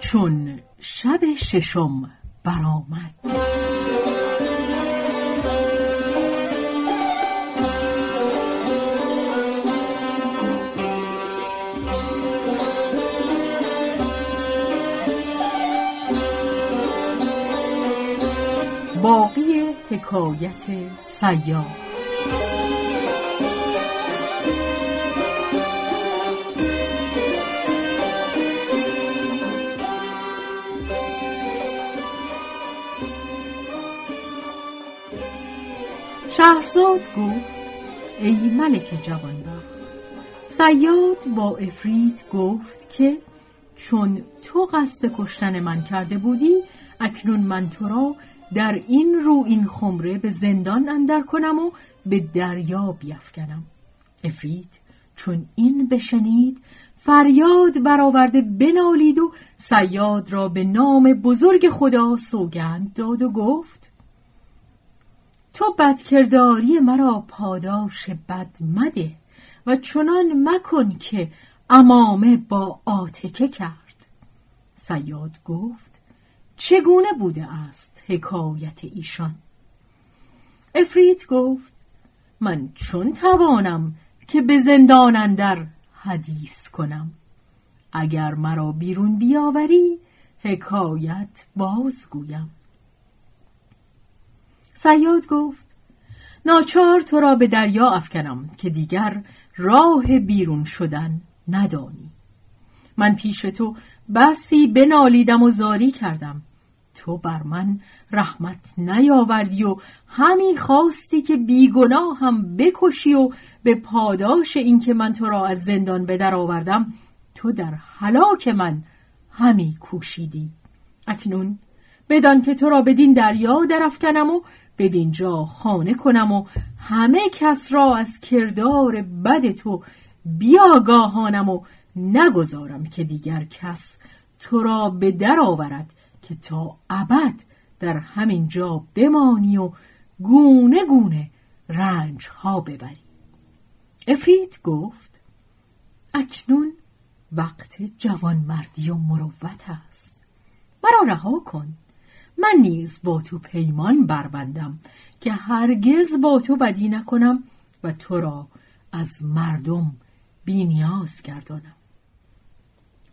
چون شب ششم برآمد، باقی حکایت سیاه. شهرزاد گفت: ای ملک جوانبخت. صیاد با عفریت گفت که چون تو قصد کشتن من کرده بودی، اکنون من تو را در این رو این خمره به زندان اندر کنم و به دریا بیفکنم. عفریت چون این بشنید، فریاد برآورده بنالید و صیاد را به نام بزرگ خدا سوگند داد و گفت: تو بدکرداری مرا پاداش بد مده و چنان مکن که عمامه با آتکه کرد. صیاد گفت: چگونه بوده است حکایت ایشان؟ عفریت گفت: من چون توانم که به زندان اندر حدیث کنم. اگر مرا بیرون بیاوری، حکایت بازگویم. صیاد گفت: ناچار تو را به دریا افکنم که دیگر راه بیرون شدن ندانی. من پیش تو بسی بنالیدم و زاری کردم، تو بر من رحمت نیاوردی و همی خواستی که بیگناه هم بکشی و به پاداش این که من تو را از زندان به در آوردم، تو در هلاک من همی کوشیدی. اکنون بدان که تو را بدین دریا درافکنم و بدین جا خانه کنم و همه کس را از کردار بد تو بیاگاهانم و نگذارم که دیگر کس تو را به در آورد که تا ابد در همین جا بمانی و گونه گونه رنج ها ببری. عفریت گفت: اکنون وقت جوانمردی و مروت است، مرا رها کن. من نیز با تو پیمان بربندم که هرگز با تو بدی نکنم و تو را از مردم بی‌نیاز گردانم.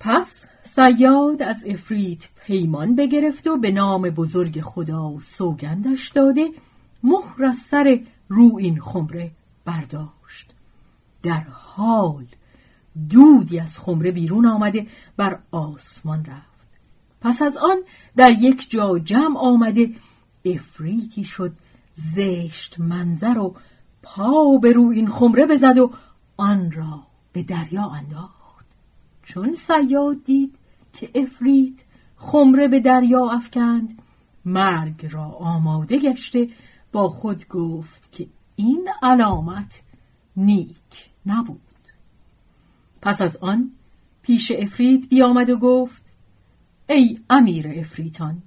پس صیاد از عفریت پیمان بگرفت و به نام بزرگ خدا و سوگندش داده، مهر از سر رو این خمره برداشت. در حال دودی از خمره بیرون آمده بر آسمان رفت. پس از آن در یک جا جمع آمده، عفریتی شد زشت منظر و پا به روی این خمره بزد و آن را به دریا انداخت. چون صیاد دید که عفریت خمره به دریا افکند، مرگ را آماده گشته با خود گفت که این علامت نیک نبود. پس از آن پیش عفریت بیامد و گفت: ای امیر عفریتان،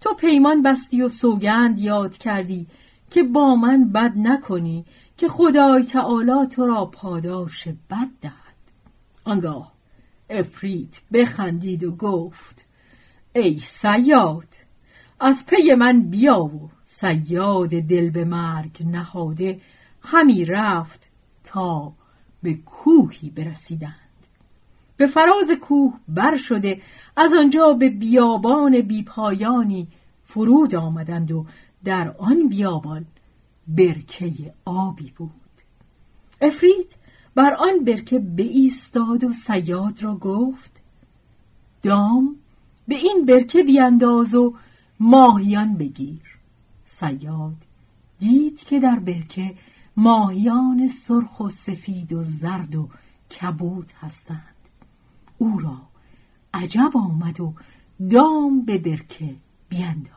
تو پیمان بستی و سوگند یاد کردی که با من بد نکنی که خدای تعالی تو را پاداش بد دهد. آنگاه عفریت بخندید و گفت: ای صیاد، از پی من بیا و صیاد دل به مرگ نهاده همی رفت تا به کوهی برسیدند. به فراز کوه بر شده از آنجا به بیابان بیپایانی فرود آمدند و در آن بیابان برکه آبی بود. عفریت بر آن برکه بایستاد و صیاد را گفت: دام به این برکه بینداز و ماهیان بگیر. صیاد دید که در برکه ماهیان سرخ و سفید و زرد و کبود هستند. او را عجب آمد و دام به برکه بینداخت.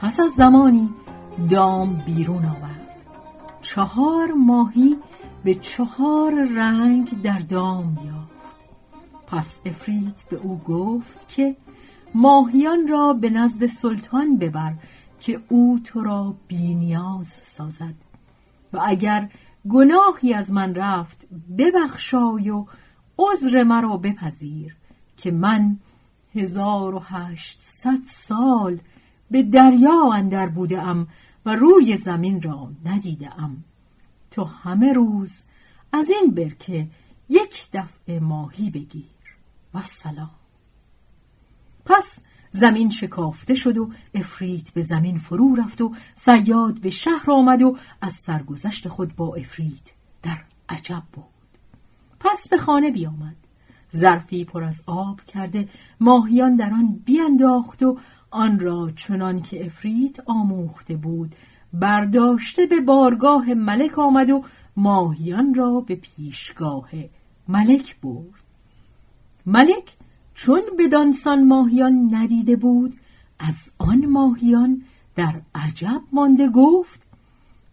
پس از زمانی دام بیرون آورد. 4 ماهی به 4 رنگ در دام یافت. پس عفریت به او گفت که ماهیان را به نزد سلطان ببر که او تو را بی نیاز سازد و اگر گناهی از من رفت ببخشای و عذر مرا بپذیر که من 1800 سال به دریا اندر بوده ام و روی زمین را ندیده ام. تو همه روز از این برکه 1 دفعه ماهی بگیر و سلام. پس زمین شکافته شد و عفریت به زمین فرو رفت و صیاد به شهر آمد و از سرگذشت خود با عفریت در عجب بود. پس به خانه بیامد، ظرفی پر از آب کرده ماهیان در آن بینداخت و آن را چنان که عفریت آموخته بود برداشته به بارگاه ملک آمد و ماهیان را به پیشگاه ملک برد. ملک چون بدانسان ماهیان ندیده بود از آن ماهیان در عجب مانده گفت: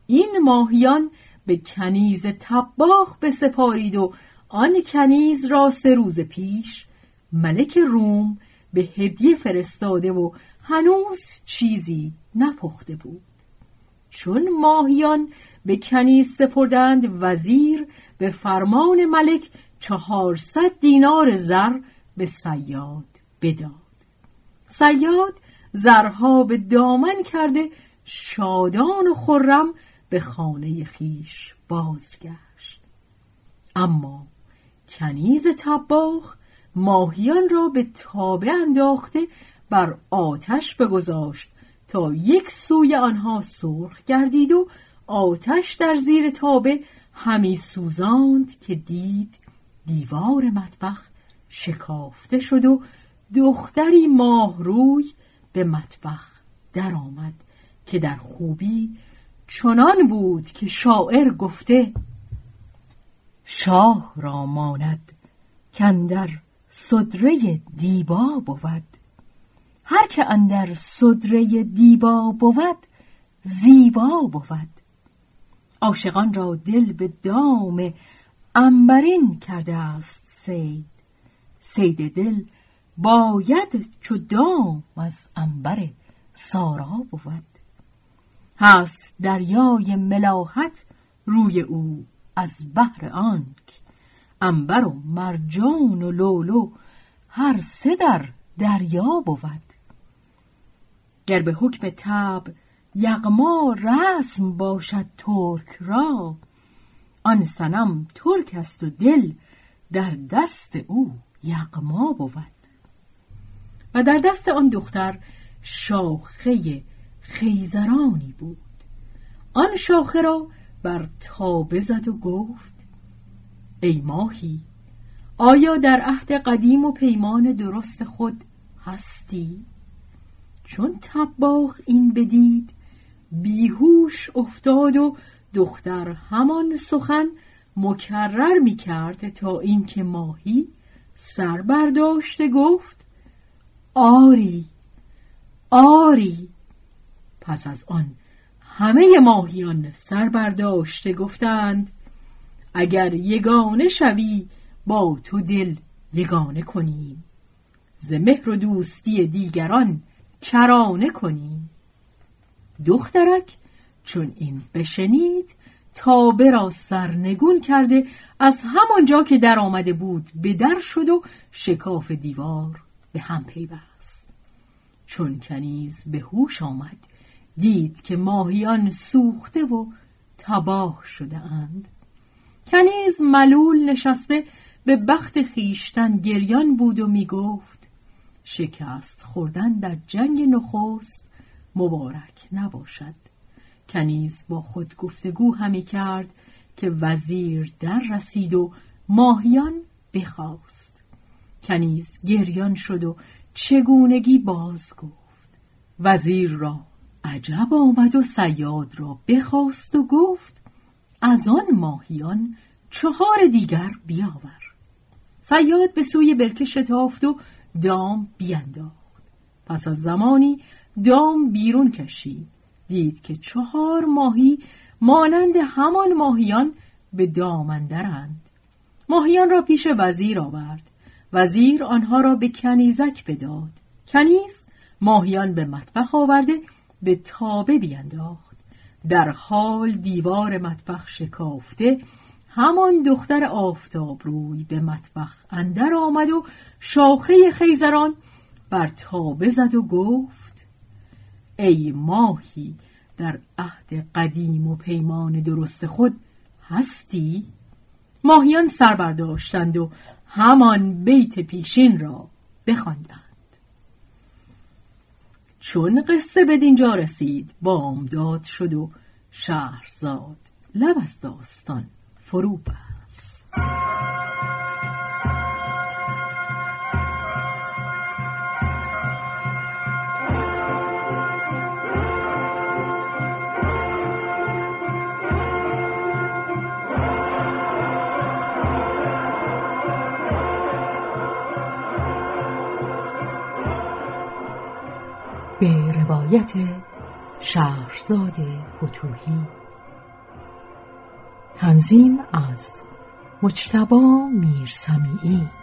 این ماهیان به کنیز طباخ بسپارید و آن کنیز را 3 روز پیش ملک روم به هدیه فرستاده و هنوز چیزی نپخته بود. چون ماهیان به کنیز سپردند وزیر به فرمان ملک 400 دینار زر به صیاد بداد. صیاد زرها به دامن کرده شادان و خرم به خانه خیش بازگشت. اما کنیز طباخ ماهیان را به تابه انداخته بر آتش بگذاشت تا 1 سوی آنها سرخ گردید و آتش در زیر تابه همی سوزاند که دید دیوار مطبخ شکافته شد و دختری ماه روی به مطبخ در آمد که در خوبی چنان بود که شاعر گفته: شاه را ماند کاندر صدره دیبا بود، هر که اندر صدره دیبا بود زیبا بود. عاشقان را دل به دام عنبرین کرده است صید، صید دل باید چو دام از عنبر سارا بود. هست دریای ملاحت روی او از بحر آنک عنبر و مرجان و لولو هر 3 در دریا بود. گر به حکم طبع یغما رسم باشد ترک را، آن صنم ترک است و دل در دست او یغما بود. و در دست آن دختر شاخه خیزرانی بود. آن شاخه را بر تابه زد و گفت: ای ماهی، آیا در عهد قدیم و پیمان درست خود هستی؟ چون طباخ این بدید بیهوش افتاد و دختر همان سخن مکرر می‌کرد تا اینکه ماهی سر برداشته گفت: آری آری. پس از آن همه ماهیان سر برداشته گفتند اگر یگانه شوی با تو دل یگانه کنیم، ز مهر و دوستی دیگران کرانه کنیم. دخترک چون این بشنید تابه را سرنگون کرده از همانجا که در آمده بود به در شد و شکاف دیوار به هم پیوست. چون کنیز به هوش آمد دید که ماهیان سوخته و تباه شده اند. کنیز ملول نشسته به بخت خیشتن گریان بود و می گفت شکست خوردن در جنگ نخست مبارک نباشد. کنیز با خود گفتگو همی کرد که وزیر در رسید و ماهیان بخواست. کنیز گریان شد و چگونگی باز گفت. وزیر را عجب آمد و صیاد را بخواست و گفت از آن ماهیان 4 دیگر بیاور. صیاد به سوی برکه شتافت و دام بینداخت. پس از زمانی دام بیرون کشید، دید که 4 ماهی مانند همان ماهیان به دام اندرند. ماهیان را پیش وزیر آورد. وزیر آنها را به کنیزک بداد. کنیز ماهیان به مطبخ آورده به تابه بینداخت. در حال دیوار مطبخ شکافته همان دختر آفتاب روی به مطبخ اندر آمد و شاخه خیزران بر تابه زد و گفت ای ماهی در عهد قدیم و پیمان درست خود هستی؟ ماهیان سر برداشتند و همان بیت پیشین را بخواندند. چون قصه بدینجا رسید بامداد شد و شهرزاد لب از داستان فرو بست. به روایت شهرزادفتوحی. تنظیم از مجتبی_میرسمیعی.